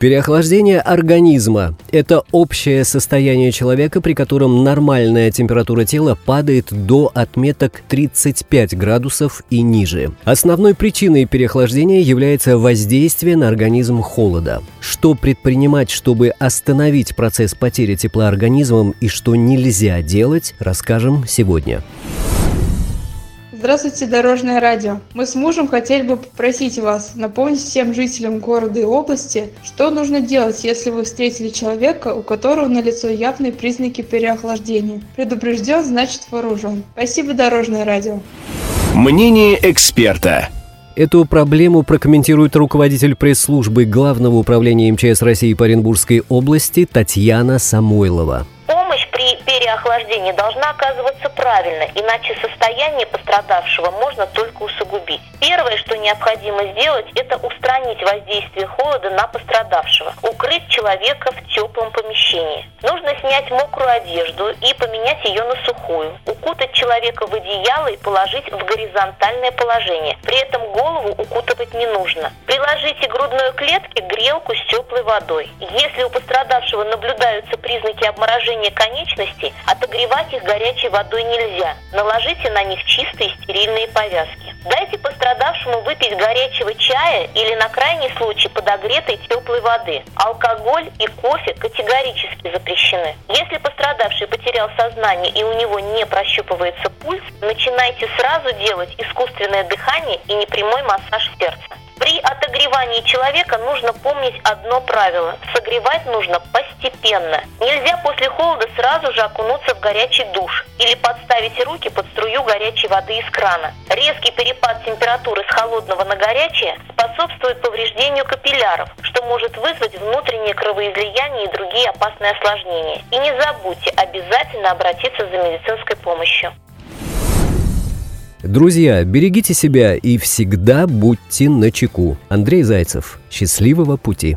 Переохлаждение организма – это общее состояние человека, при котором нормальная температура тела падает до отметок 35 градусов и ниже. Основной причиной переохлаждения является воздействие на организм холода. Что предпринимать, чтобы остановить процесс потери тепла организмом, и что нельзя делать, расскажем сегодня. Здравствуйте, Дорожное радио. Мы с мужем хотели бы попросить вас напомнить всем жителям города и области, что нужно делать, если вы встретили человека, у которого налицо явные признаки переохлаждения. Предупрежден, значит вооружен. Спасибо, Дорожное радио. Мнение эксперта. Эту проблему прокомментирует руководитель пресс-службы Главного управления МЧС России по Оренбургской области Татьяна Самойлова. При переохлаждении должна оказываться правильно, иначе состояние пострадавшего можно только усугубить. Первое, что необходимо сделать, это устранить воздействие холода на пострадавшего, укрыть человека в теплом помещении. Нужно снять мокрую одежду и поменять ее на сухую, укутать человека в одеяло и положить в горизонтальное положение. При этом голову укутывать не нужно. Приложите к грудной клетке грелку с теплой водой. Если у пострадавшего наблюдаются признаки обморожения конечностей, отогревать их горячей водой нельзя. Наложите на них чистые стерильные повязки. Дайте пострадавшему выпить горячего чая или, на крайний случай, подогретой теплой воды. Алкоголь и кофе категорически запрещены. Если пострадавший потерял сознание и у него не прощупывается пульс, начинайте сразу делать искусственное дыхание и непрямой массаж сердца. При отогревании человека нужно помнить одно правило – согревать нужно постепенно. Нельзя после холода сразу же окунуться в горячий душ или подставить руки под струю горячей воды из крана. Резкий перепад температуры с холодного на горячее способствует повреждению капилляров, что может вызвать внутреннее кровоизлияние и другие опасные осложнения. И не забудьте обязательно обратиться за медицинской помощью. Друзья, берегите себя и всегда будьте начеку. Андрей Зайцев. Счастливого пути.